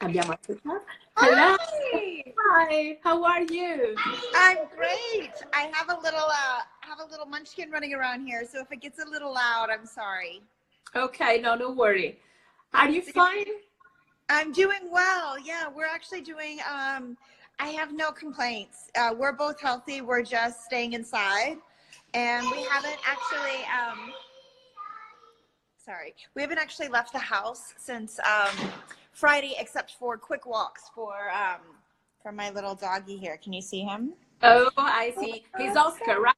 Abbiamo accettato. Hello. Hi. How are you? I'm great. I have a little munchkin running around here, so if it gets a little loud, I'm sorry. Okay, no, don't worry. Are you fine? I'm doing well. Yeah, we're actually doing. I have no complaints. We're both healthy. We're just staying inside, and we haven't actually. Sorry, we haven't actually left the house since Friday, except for quick walks for my little doggy here. Can you see him? Oh, I see. He's Oscar, right?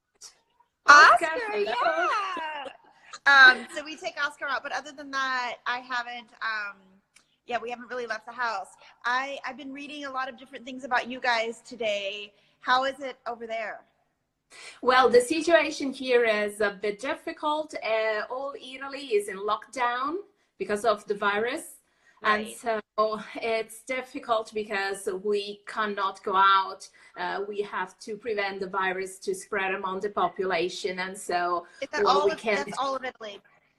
Oscar, yeah. So we take Oscar out, but other than that, I haven't. Yeah, we haven't really left the house. I've been reading a lot of different things about you guys today. How is it over there? Well, the situation here is a bit difficult. All Italy is in lockdown because of the virus. Right. And so it's difficult because we cannot go out. We have to prevent the virus to spread among the population. And so that's all of Italy,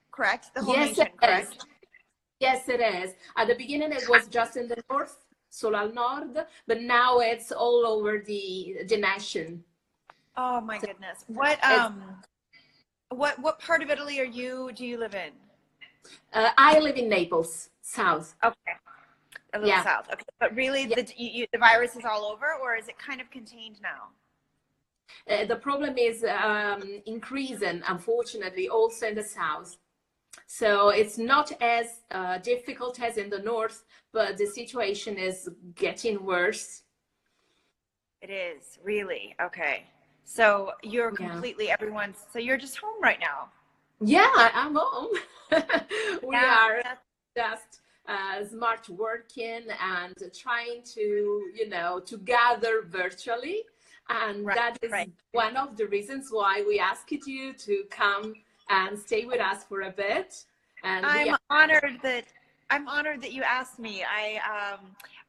correct? The whole nation, correct? Yes, it is. At the beginning, it was just in the north, solo al nord, but now it's all over the nation. Oh my goodness! What part of Italy do you live in? I live in Naples, south. Okay, a little south. Okay, but really, the virus is all over, or is it kind of contained now? The problem is increasing, unfortunately, also in the south. So it's not as difficult as in the north, but the situation is getting worse. It is, really? Okay. So you're completely so you're just home right now. Yeah, I'm home. we are just smart working and trying to, to gather virtually. And that is one of the reasons why we asked you to come and stay with us for a bit. And I'm honored that you asked me.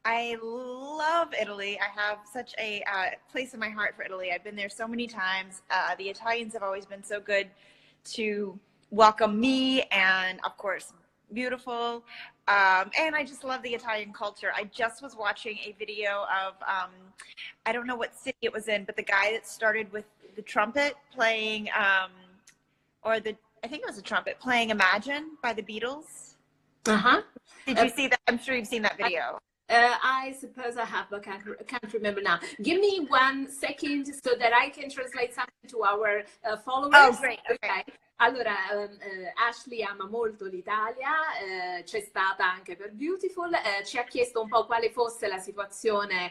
I love Italy. I have such a place in my heart for Italy. I've been there so many times. The Italians have always been so good to welcome me, and of course, beautiful. And I just love the Italian culture. I just was watching a video of, I don't know what city it was in, but the guy that started with the trumpet playing, I think it was a trumpet playing "Imagine" by the Beatles. Did you see that? I'm sure you've seen that video. I suppose I have, but I can't remember now. Give me 1 second so that I can translate something to our followers. Oh, great. Okay. Allora, Ashley ama molto l'Italia, c'è stata anche per Beautiful, ci ha chiesto un po' quale fosse la situazione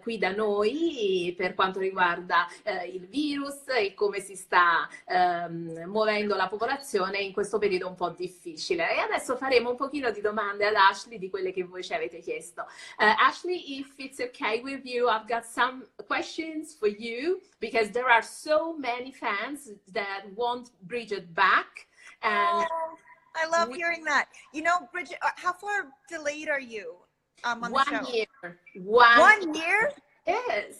qui da noi per quanto riguarda il virus e come si sta muovendo la popolazione in questo periodo un po' difficile. E adesso faremo un pochino di domande ad Ashley di quelle che voi ci avete chiesto. Ashley, if it's okay with you, I've got some questions for you because there are so many fans that want Bridget back, and I love hearing that. Bridget, how far delayed are you on the show? One year. Yes.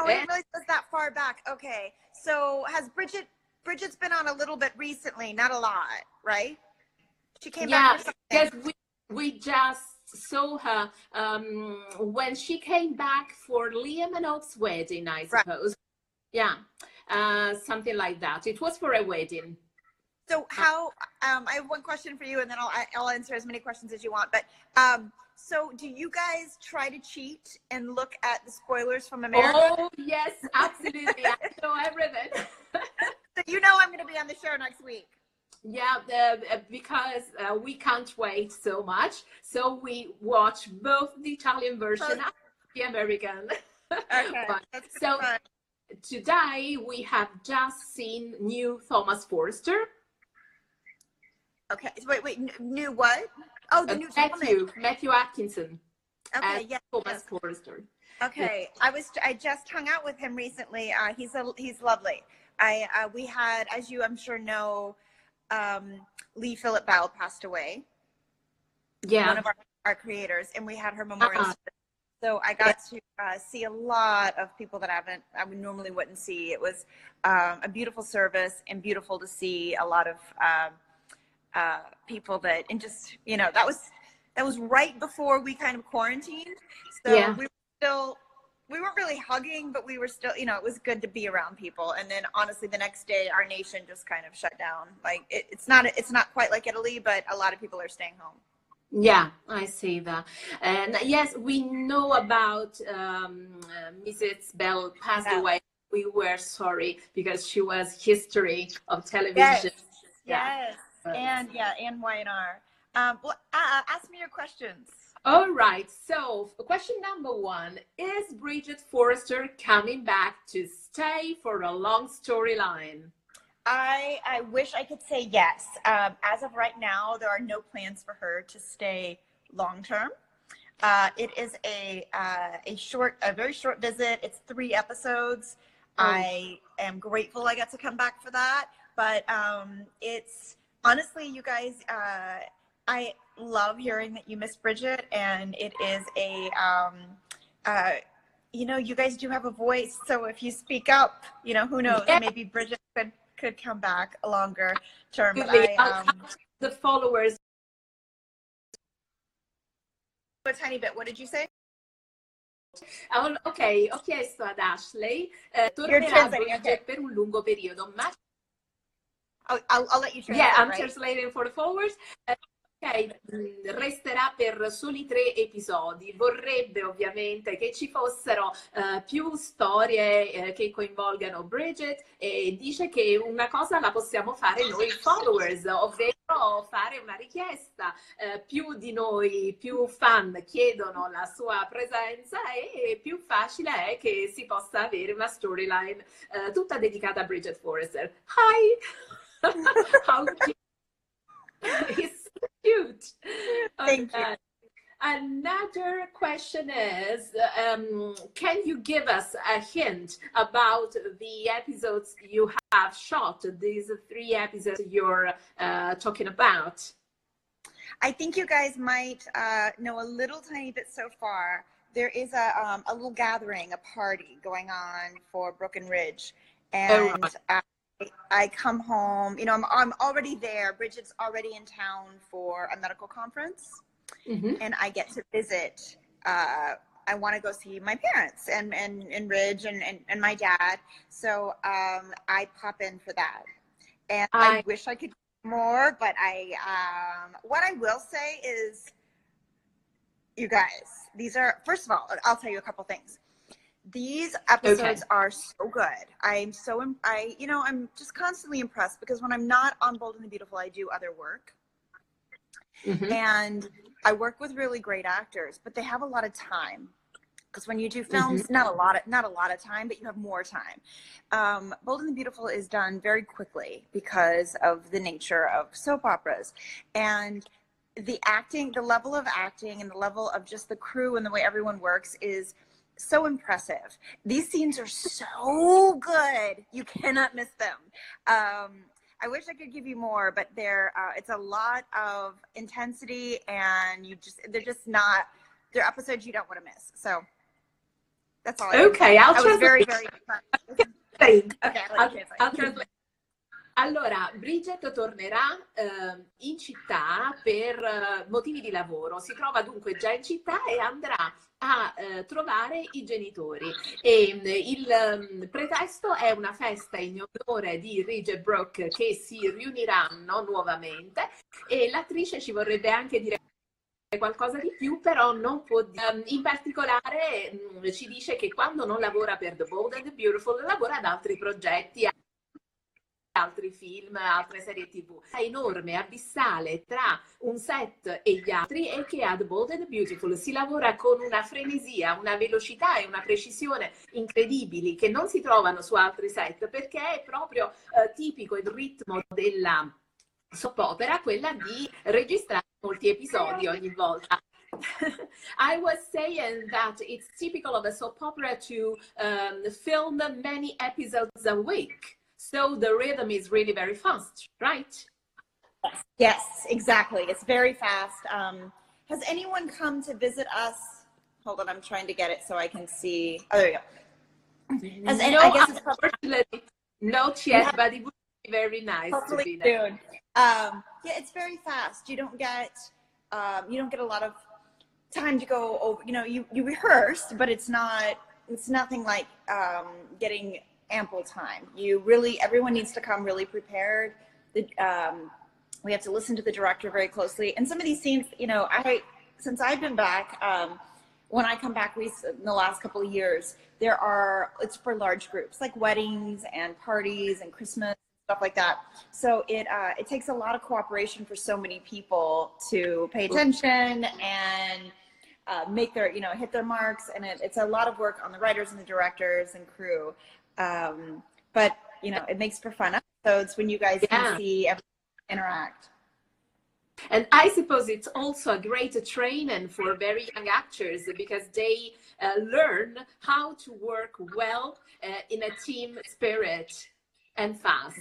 Oh, I didn't realize it was that far back. Okay, so has Bridget's been on a little bit recently, not a lot, right? She came back. Yes, we just saw her when she came back for Liam and Oak's wedding, I suppose. Yeah, something like that. It was for a wedding. So how, I have one question for you, and then I'll answer as many questions as you want. But so do you guys try to cheat and look at the spoilers from America? Oh, yes, absolutely. I know everything. So I'm going to be on the show next week. Yeah, because we can't wait so much. So we watch both the Italian version and the American. Okay, that's so fun. Today we have just seen new Thomas Forrester. Okay, wait, new what? Oh, the new Matthew Atkinson. Okay, yes, Thomas Forrester. Okay, yes. I just hung out with him recently. He's lovely. We had, as you I'm sure know, Lee Philip Bell passed away. Yeah, one of our creators, and we had her memorial. So I got to see a lot of people that I normally wouldn't see. It was a beautiful service and beautiful to see a lot of people that, and just, that was That was right before we kind of quarantined. So yeah. We weren't really hugging, but we were still, you know, it was good to be around people. And then honestly, the next day, our nation just kind of shut down. Like it's not quite like Italy, but a lot of people are staying home. Yeah, I see that. And yes, we know about Mrs. Bell passed away. We were sorry because she was history of television. Yes, yeah. Yes. And yeah, and YNR. Ask me your questions. All right, so question number one, is Bridget Forrester coming back to stay for a long storyline? I wish I could say yes. As of right now, there are no plans for her to stay long-term. It is a very short visit. It's 3 episodes. Oh. I am grateful I got to come back for that. But it's honestly, you guys, I love hearing that you miss Bridget, and it is a, you know, you guys do have a voice. So if you speak up, you know, who knows, yeah. Maybe Bridget could come back a longer term. But the followers a tiny bit. What did you say? Oh, ok, ho chiesto ad Ashley tornerà Bridget per un lungo periodo, ma I'll let you try. Yeah, that, I'm right? Translating for the followers. Ok, resterà per soli 3 episodi. Vorrebbe ovviamente che ci fossero più storie che coinvolgano Bridget, e dice che una cosa la possiamo fare noi followers, ovvero fare una richiesta. Più di noi, più fan chiedono la sua presenza e più facile è che si possa avere una storyline tutta dedicata a Bridget Forrester. Hi! How cute! Cute. Thank you. Another question is, can you give us a hint about the episodes you have shot? These 3 episodes you're talking about. I think you guys might know a little tiny bit so far. There is a little gathering, a party going on for Brooke and Ridge, and I come home, you know, I'm already there. Bridget's already in town for a medical conference, and I get to visit. I want to go see my parents and Ridge and my dad. So I pop in for that. And I wish I could do more, but what I will say is, you guys, these are, first of all, I'll tell you a couple things. These episodes are so good. I'm just constantly impressed, because when I'm not on Bold and the Beautiful, I do other work. And I work with really great actors, but they have a lot of time. Because when you do films, not a lot of time, but you have more time. Bold and the Beautiful is done very quickly because of the nature of soap operas. And the acting, the level of acting and the level of just the crew and the way everyone works is so impressive. These scenes are so good. You cannot miss them. I wish I could give you more, but it's a lot of intensity, and they're episodes you don't want to miss. So that's all. Okay, I'll translate. Very, very okay, I'll translate. Allora, Bridget tornerà in città per motivi di lavoro, si trova dunque già in città e andrà a trovare i genitori, e il pretesto è una festa in onore di Ridge e Brooke che si riuniranno nuovamente, e l'attrice ci vorrebbe anche dire qualcosa di più, però non può dire. In particolare ci dice che quando non lavora per The Bold and the Beautiful lavora ad altri progetti, altri film, altre serie TV. È enorme, abissale tra un set e gli altri, e che a The Bold and the Beautiful si lavora con una frenesia, una velocità e una precisione incredibili che non si trovano su altri set, perché è proprio tipico il ritmo della soppopera, quella di registrare molti episodi ogni volta. I was saying that it's typical of a soap opera to film many episodes a week. So the rhythm is really very fast, right? Yes, exactly. It's very fast. Has anyone come to visit us? Hold on, I'm trying to get it so I can see. Oh, there you go. I guess it's probably not yet, but it would be very nice. Hopefully soon. Yeah, it's very fast. You don't get you don't get a lot of time to go over, you know, you rehearsed, but it's nothing like getting ample time. You really, everyone needs to come really prepared. We have to listen to the director very closely. And some of these scenes, you know, since I've been back, when I come back in the last couple of years, it's for large groups, like weddings and parties and Christmas, stuff like that. So it takes a lot of cooperation for so many people to pay attention and make their, you know, hit their marks. And it's a lot of work on the writers and the directors and crew. But, you know, it makes for fun episodes when you guys can see everyone interact. And I suppose it's also a great training for very young actors, because they learn how to work well in a team spirit and fast.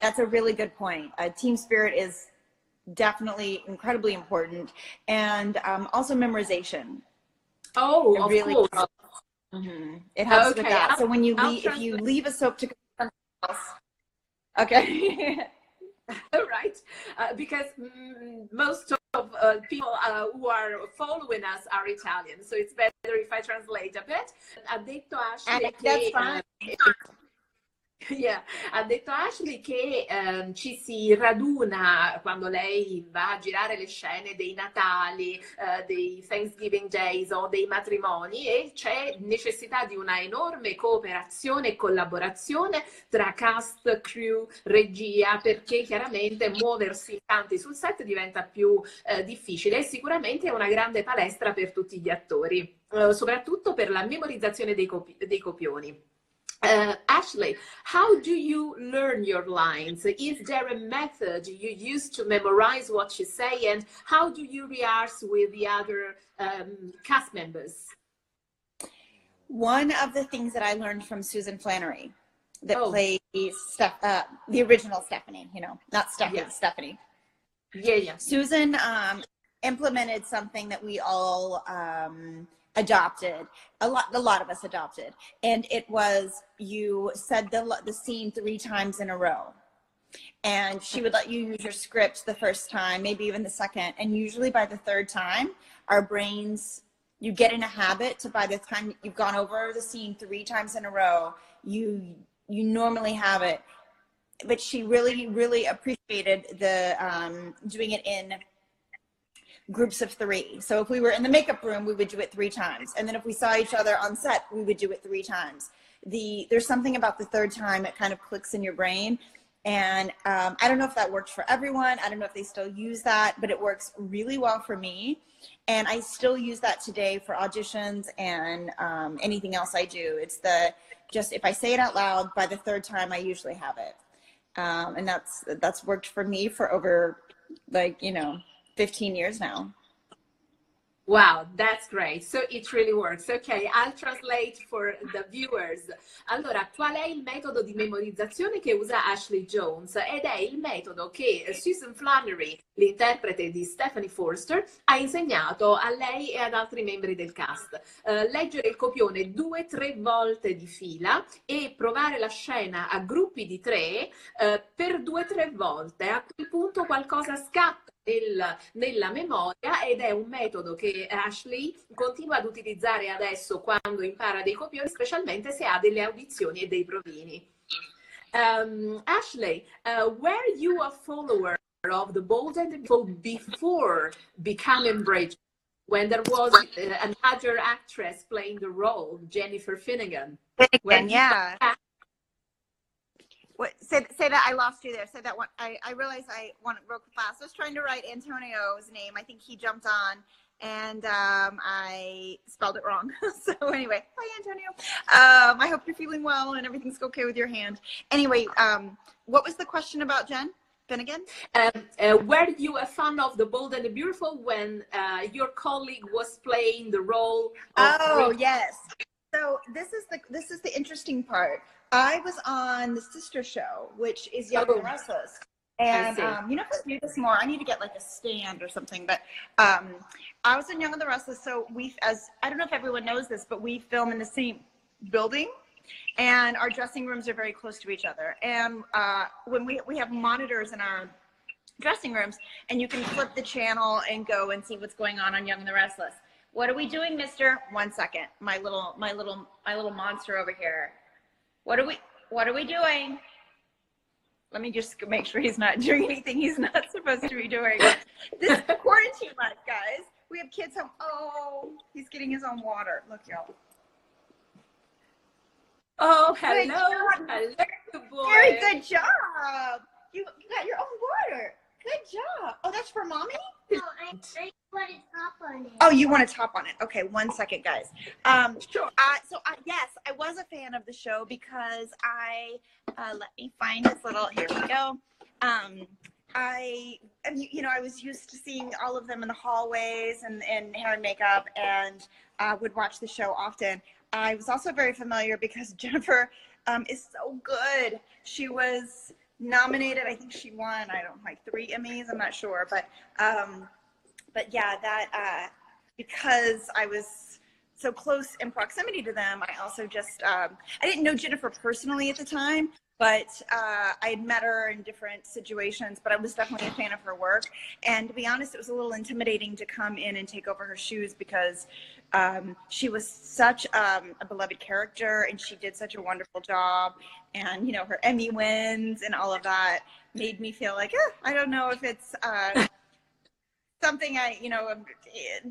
That's a really good point. Team spirit is definitely incredibly important. And also memorization. Oh, it really of course. Mm-hmm. It helps with that. So when you if you leave a soap to go somewhere else. Okay. Right, because most of people who are following us are Italian, so it's better if I translate a bit. Ha detto Ashley che ci si raduna quando lei va a girare le scene dei Natali, dei Thanksgiving Days o dei matrimoni, e c'è necessità di una enorme cooperazione e collaborazione tra cast, crew, regia, perché chiaramente muoversi tanti sul set diventa più difficile, e sicuramente è una grande palestra per tutti gli attori, soprattutto per la memorizzazione dei copioni. Ashley, how do you learn your lines? Is there a method you use to memorize what you say, and how do you rehearse with the other cast members? One of the things that I learned from Susan Flannery, that played the original Stephanie, you know, not Stephanie, Stephanie. Yeah, yeah. Susan implemented something that we all adopted, a lot of us adopted, and it was, you said the scene 3 times in a row, and she would let you use your script the first time, maybe even the second, and usually by the 3rd time our brains, you get in a habit to, by the time you've gone over the scene 3 times in a row, you normally have it. But she really appreciated the doing it in groups of 3. So if we were in the makeup room, we would do it 3 times. And then if we saw each other on set, we would do it 3 times. There's something about the 3rd time, it kind of clicks in your brain. And I don't know if that works for everyone. I don't know if they still use that, but it works really well for me. And I still use that today for auditions and anything else I do. It's just if I say it out loud, by the 3rd time, I usually have it. And that's worked for me for over, like, you know, 15 years now. Wow, that's great. So it really works. Okay, I'll translate for the viewers. Allora, qual è il metodo di memorizzazione che usa Ashley Jones? Ed è il metodo che Susan Flannery, l'interprete di Stephanie Forrester, ha insegnato a lei e ad altri membri del cast. Leggere il copione 2-3 volte di fila e provare la scena a gruppi di 3 per 2-3 volte. A quel punto qualcosa scatta nella memoria, ed è un metodo che Ashley continua ad utilizzare adesso quando impara dei copioni, specialmente se ha delle audizioni e dei provini. Ashley, were you a follower of The Bold and the Beautiful before becoming Bridget, when there was another actress playing the role, Jennifer Finnigan? What, say that, I lost you there. Say that one. I realized I wanted real fast. I was trying to write Antonio's name. I think he jumped on, and I spelled it wrong. So anyway, hi Antonio. I hope you're feeling well and everything's okay with your hand. Anyway, what was the question about Jen Finnigan? Were you a fan of The Bold and the Beautiful when your colleague was playing the role of Ridge? Yes. So this is the interesting part. I was on the sister show, which is Young and the Restless, and you know, if I do this more, I need to get like a stand or something. But I was in Young and the Restless, so I don't know if everyone knows this, but we film in the same building, and our dressing rooms are very close to each other. And when we have monitors in our dressing rooms, and you can flip the channel and go and see what's going on Young and the Restless. What are we doing, mister? 1 second. My little monster over here. What are we doing? Let me just make sure he's not doing anything he's not supposed to be doing. This is the quarantine life, guys. We have kids home. Oh, he's getting his own water. Look, y'all. Oh, hello. Hello, boy. Very good job. You got your own water. Good job. Oh, that's for mommy? No, I want a top on it. Oh, you want a top on it. Okay, 1 second, guys. Sure. Yes, I was a fan of the show because I, let me find this little, here we go. I was used to seeing all of them in the hallways and in hair and makeup, and would watch the show often. I was also very familiar because Jennifer is so good. She was nominated, I think she won, I don't know, like 3 Emmys, I'm not sure, but yeah, that because I was so close in proximity to them, I also just I didn't know Jennifer personally at the time, but I had met her in different situations, but I was definitely a fan of her work. And to be honest, it was a little intimidating to come in and take over her shoes because she was such a beloved character, and she did such a wonderful job. And, you know, her Emmy wins and all of that made me feel like, I don't know if it's something I, you know,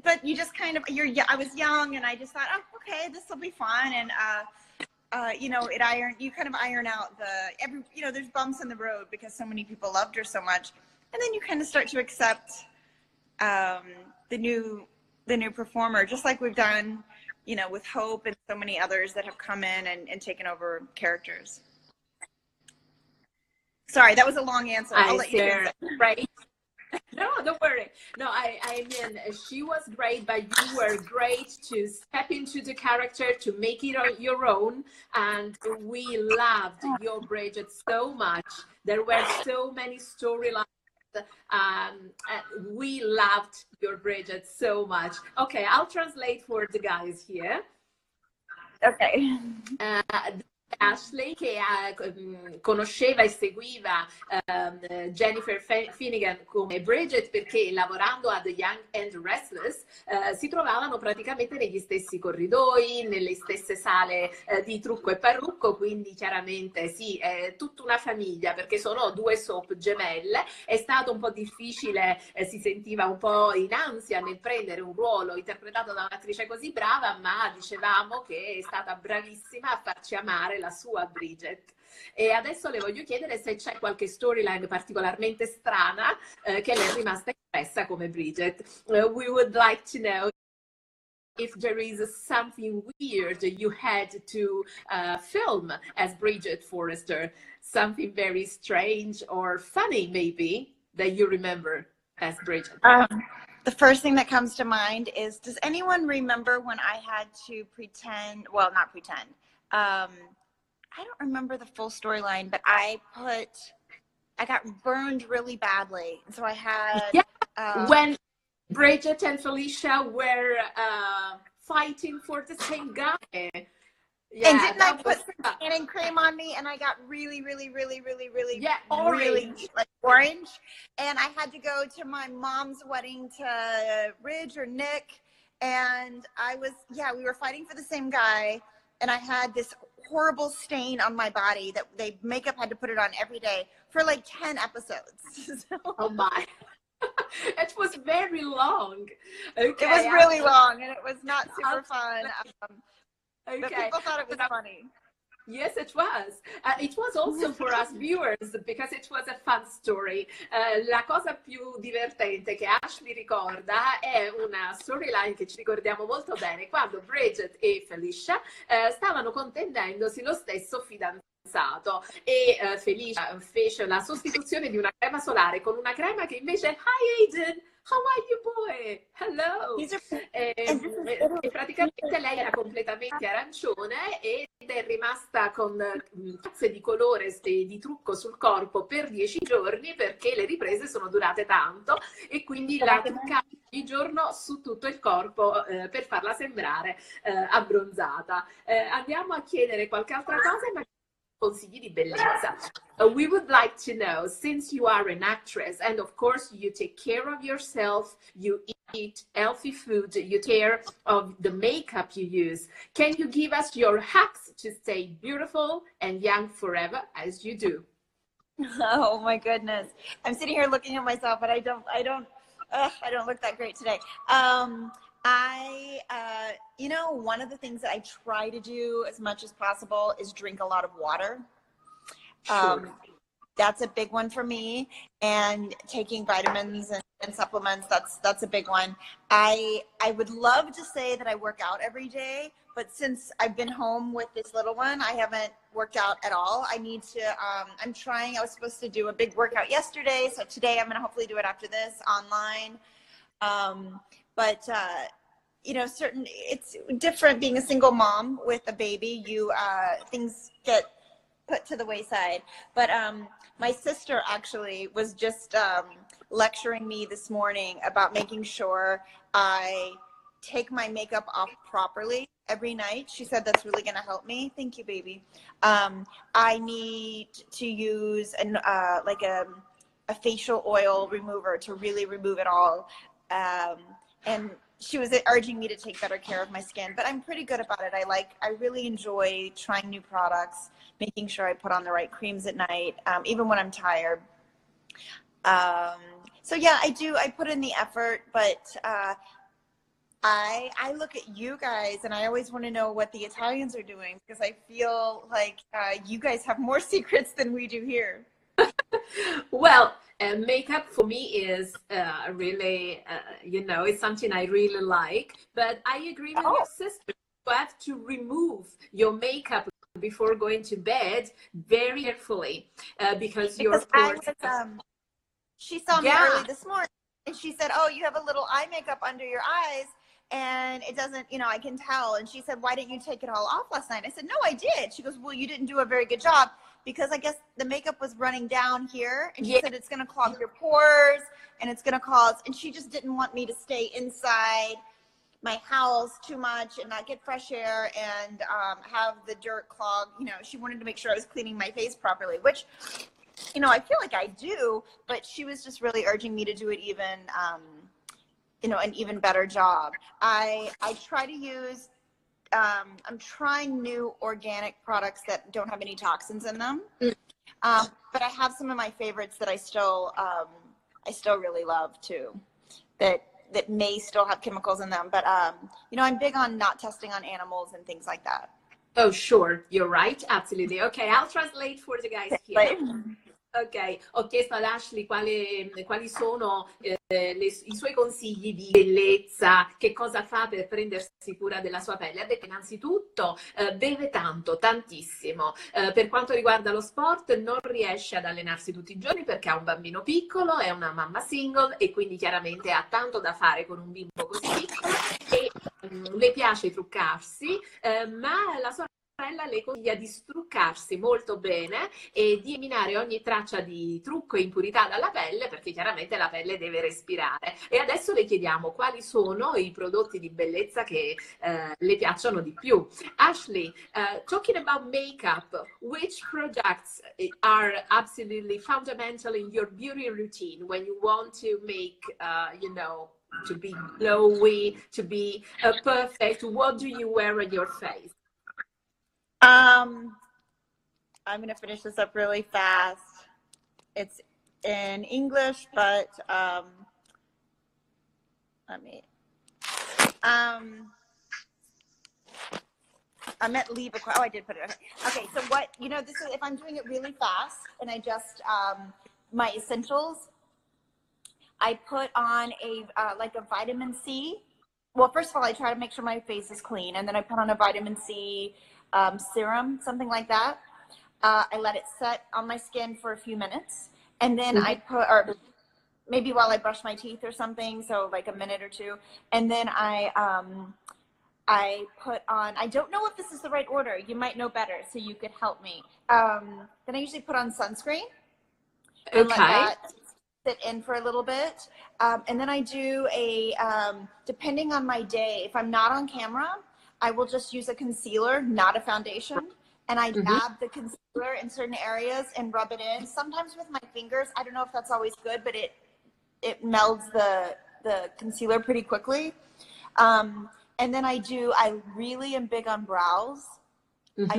but you just kind of, I was young, and I just thought, oh, okay, this will be fun. And, you know, you kind of iron out you know, there's bumps in the road because so many people loved her so much. And then you kind of start to accept the new performer, just like we've done, you know, with Hope and so many others that have come in and taken over characters. Sorry, that was a long answer. I'll let you answer. Right. No, don't worry. No, I mean, she was great, but you were great to step into the character, to make it your own. And we loved your Bridget so much. There were so many storylines. We loved your Bridget so much. Okay, I'll translate for the guys here. Okay. Ashley, che conosceva e seguiva Jennifer Finnigan come Bridget, perché lavorando a The Young and the Restless si trovavano praticamente negli stessi corridoi, nelle stesse sale di trucco e parrucco, quindi chiaramente sì, è tutta una famiglia, perché sono 2 soap gemelle. È stato un po' difficile, si sentiva un po' in ansia nel prendere un ruolo interpretato da un'attrice così brava, ma dicevamo che è stata bravissima a farci amare la sua Bridget. E adesso le voglio chiedere se c'è qualche storyline particolarmente strana che le è rimasta impressa come Bridget. We would like to know if there is something weird you had to film as Bridget Forrester, something very strange or funny maybe that you remember as Bridget. The first thing that comes to mind is, does anyone remember when I had to pretend, well, not pretend, I don't remember the full storyline, but I got burned really badly. So I had, when Bridget and Felicia were fighting for the same guy. Yeah, and didn't I put some tan and cream on me, and I got really orange. Really, like orange. And I had to go to my mom's wedding to Ridge or Nick. And I was, we were fighting for the same guy. And I had this horrible stain on my body that they makeup had to put it on every day for like 10 episodes. Oh my. It was very long. Okay, it was really long, and it was not super fun. Okay. But people thought it was funny. Yes, it was. It was also for us viewers, because it was a fun story. La cosa più divertente che Ashley ricorda è una storyline che ci ricordiamo molto bene, quando Bridget e Felicia stavano contendendosi lo stesso fidanzato. E Felicia fece la sostituzione di una crema solare con una crema che invece, hi Aiden, how are you boy? Hello! E praticamente lei era completamente arancione ed è rimasta con tazze di colore e di trucco sul corpo per 10 giorni, perché le riprese sono durate tanto, e quindi la truccava ogni giorno su tutto il corpo per farla sembrare abbronzata. Andiamo a chiedere qualche altra cosa, ma consigli di bellezza. We would like to know, since you are an actress and of course you take care of yourself, you eat healthy food, you care of the makeup you use, can you give us your hacks to stay beautiful and young forever as you do? Oh my goodness, I'm sitting here looking at myself, but I don't look that great today. You know, one of the things that I try to do as much as possible is drink a lot of water. Sure. That's a big one for me, and taking vitamins and supplements, that's a big one. I would love to say that I work out every day, but since I've been home with this little one, I haven't worked out at all. I need to, I was supposed to do a big workout yesterday, so today I'm gonna hopefully do it after this online. You know, it's different being a single mom with a baby. Things get put to the wayside. But my sister actually was just lecturing me this morning about making sure I take my makeup off properly every night. She said that's really going to help me. Thank you, baby. I need to use a facial oil remover to really remove it all. And she was urging me to take better care of my skin, but I'm pretty good about it. I really enjoy trying new products, making sure I put on the right creams at night, even when I'm tired. So yeah, I put in the effort, but I look at you guys and I always want to know what the Italians are doing, because I feel like you guys have more secrets than we do here. Well, makeup for me is really, you know, it's something I really like, but I agree with your sister. You have to remove your makeup before going to bed very carefully, because you're she saw me early this morning and she said, oh, you have a little eye makeup under your eyes and it doesn't, you know, I can tell. And she said, why didn't you take it all off last night? I said, no, I did. She goes, well, you didn't do a very good job, because I guess the makeup was running down here, and she said it's going to clog your pores and it's going to cause, and she just didn't want me to stay inside my house too much and not get fresh air and have the dirt clog. You know, she wanted to make sure I was cleaning my face properly, which, you know, I feel like I do, but she was just really urging me to do it even, you know, an even better job. I try to use, I'm trying new organic products that don't have any toxins in them. But I have some of my favorites that I still really love too, that may still have chemicals in them. But, you know, I'm big on not testing on animals and things like that. Oh, sure. You're right. Absolutely. Okay. I'll translate for the guys here. Right. Ok, ho chiesto ad Ashley quali sono i suoi consigli di bellezza, che cosa fa per prendersi cura della sua pelle. Ha detto innanzitutto beve tanto, tantissimo. Per quanto riguarda lo sport, non riesce ad allenarsi tutti i giorni perché ha un bambino piccolo, è una mamma single e quindi chiaramente ha tanto da fare con un bimbo così piccolo, e le piace truccarsi, ma la sua le consiglia di struccarsi molto bene e di eliminare ogni traccia di trucco e impurità dalla pelle, perché chiaramente la pelle deve respirare. E adesso le chiediamo quali sono i prodotti di bellezza che le piacciono di più. Ashley, talking about makeup, which products are absolutely fundamental in your beauty routine when you want to make, you know, to be glowy, to be perfect? What do you wear on your face? I'm gonna finish this up really fast. It's in English, but let me. I meant leave a. Oh, I did put it. Okay, so what you know? This is if I'm doing it really fast, and I just my essentials. I put on a vitamin C. Well, first of all, I try to make sure my face is clean, and then I put on a vitamin C. Serum, something like that. I let it set on my skin for a few minutes, and then I put, or maybe while I brush my teeth or something, so like a minute or two, and then I put on, I don't know if this is the right order, you might know better, so you could help me. Then I usually put on sunscreen, and let that sit in for a little bit, and then I do depending on my day, if I'm not on camera, I will just use a concealer, not a foundation, and I dab the concealer in certain areas and rub it in, sometimes with my fingers. I don't know if that's always good, but it melds the concealer pretty quickly. And then I really am big on brows. I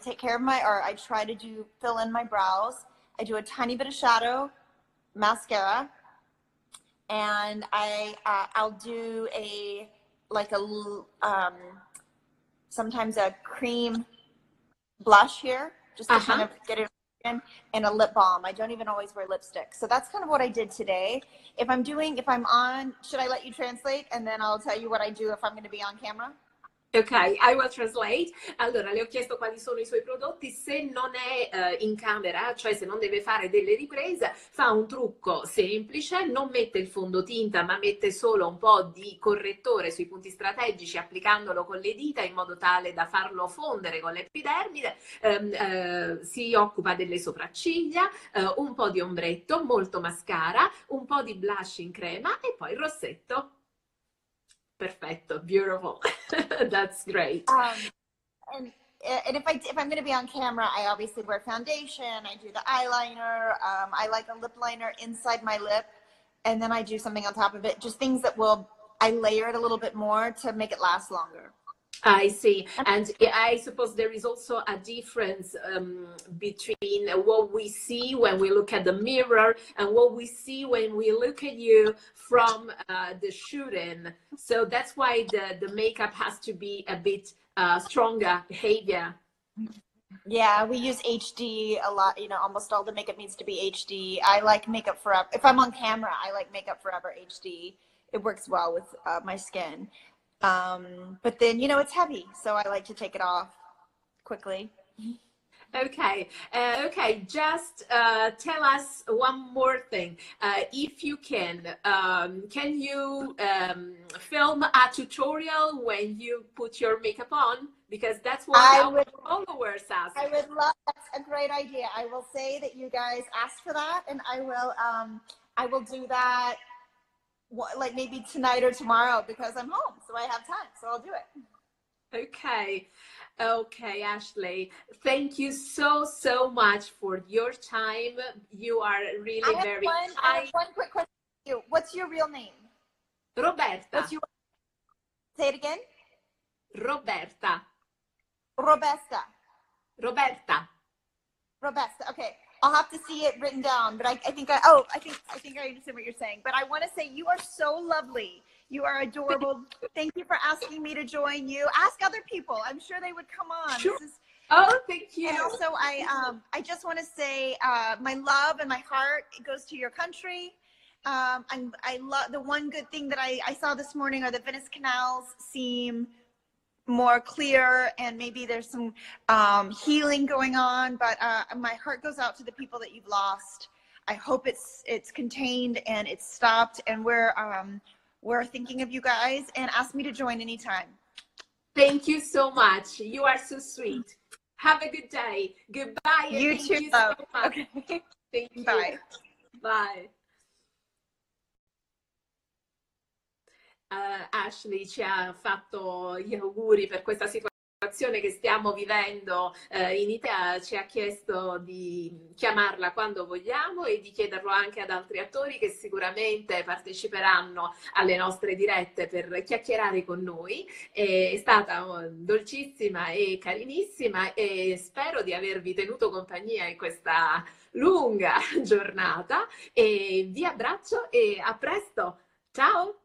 take care of I try to fill in my brows. I do a tiny bit of shadow, mascara, and I'll do sometimes a cream blush here, just to kind of get it in, and a lip balm. I don't even always wear lipstick. So that's kind of what I did today. If I'm on, should I let you translate? And then I'll tell you what I do if I'm going to be on camera. Ok, I will translate. Allora, le ho chiesto quali sono i suoi prodotti. Se non è in camera, cioè se non deve fare delle riprese, fa un trucco semplice, non mette il fondotinta, ma mette solo un po' di correttore sui punti strategici, applicandolo con le dita in modo tale da farlo fondere con l'epidermide. Si occupa delle sopracciglia, un po' di ombretto, molto mascara, un po' di blush in crema e poi il rossetto. Perfetto, beautiful. That's great. And if I'm going to be on camera, I obviously wear foundation. I do the eyeliner. I like a lip liner inside my lip, and then I do something on top of it. Just things that I layer it a little bit more to make it last longer. I see. And I suppose there is also a difference between what we see when we look at the mirror and what we see when we look at you from the shooting. So that's why the makeup has to be a bit stronger behavior. Yeah, we use HD a lot. You know, almost all the makeup needs to be HD. I like Makeup Forever. If I'm on camera, I like Makeup Forever HD. It works well with my skin. But then, you know, it's heavy, so I like to take it off quickly. Okay, just tell us one more thing. If you can you film a tutorial when you put your makeup on? Because that's what our followers ask. I would love, that's a great idea. I will say that you guys asked for that, and I will do that. Like maybe tonight or tomorrow, because I'm home, so I have time, so I'll do it. Okay, Ashley, thank you so much for your time. You are really I have one quick question for you. What's your real name? Roberta. Say it again. Roberta. Roberta. Roberta. Roberta. Okay. I'll have to see it written down, but I think I understand what you're saying. But I want to say you are so lovely. You are adorable. Thank you for asking me to join you. Ask other people. I'm sure they would come on. Sure. Thank you. And also, I just want to say my love and my heart goes to your country. I love the one good thing that I saw this morning are the Venice canals seem more clear, and maybe there's some healing going on, but my heart goes out to the people that you've lost. I hope it's contained and it's stopped, and we're thinking of you guys, and ask me to join anytime. Thank you so much. You are so sweet. Have a good day. Goodbye. You too. Thank you so much. Okay. Thank you. Bye. Bye. Ashley ci ha fatto gli auguri per questa situazione che stiamo vivendo in Italia, ci ha chiesto di chiamarla quando vogliamo e di chiederlo anche ad altri attori che sicuramente parteciperanno alle nostre dirette per chiacchierare con noi. È stata dolcissima e carinissima e spero di avervi tenuto compagnia in questa lunga giornata, e vi abbraccio e a presto, ciao!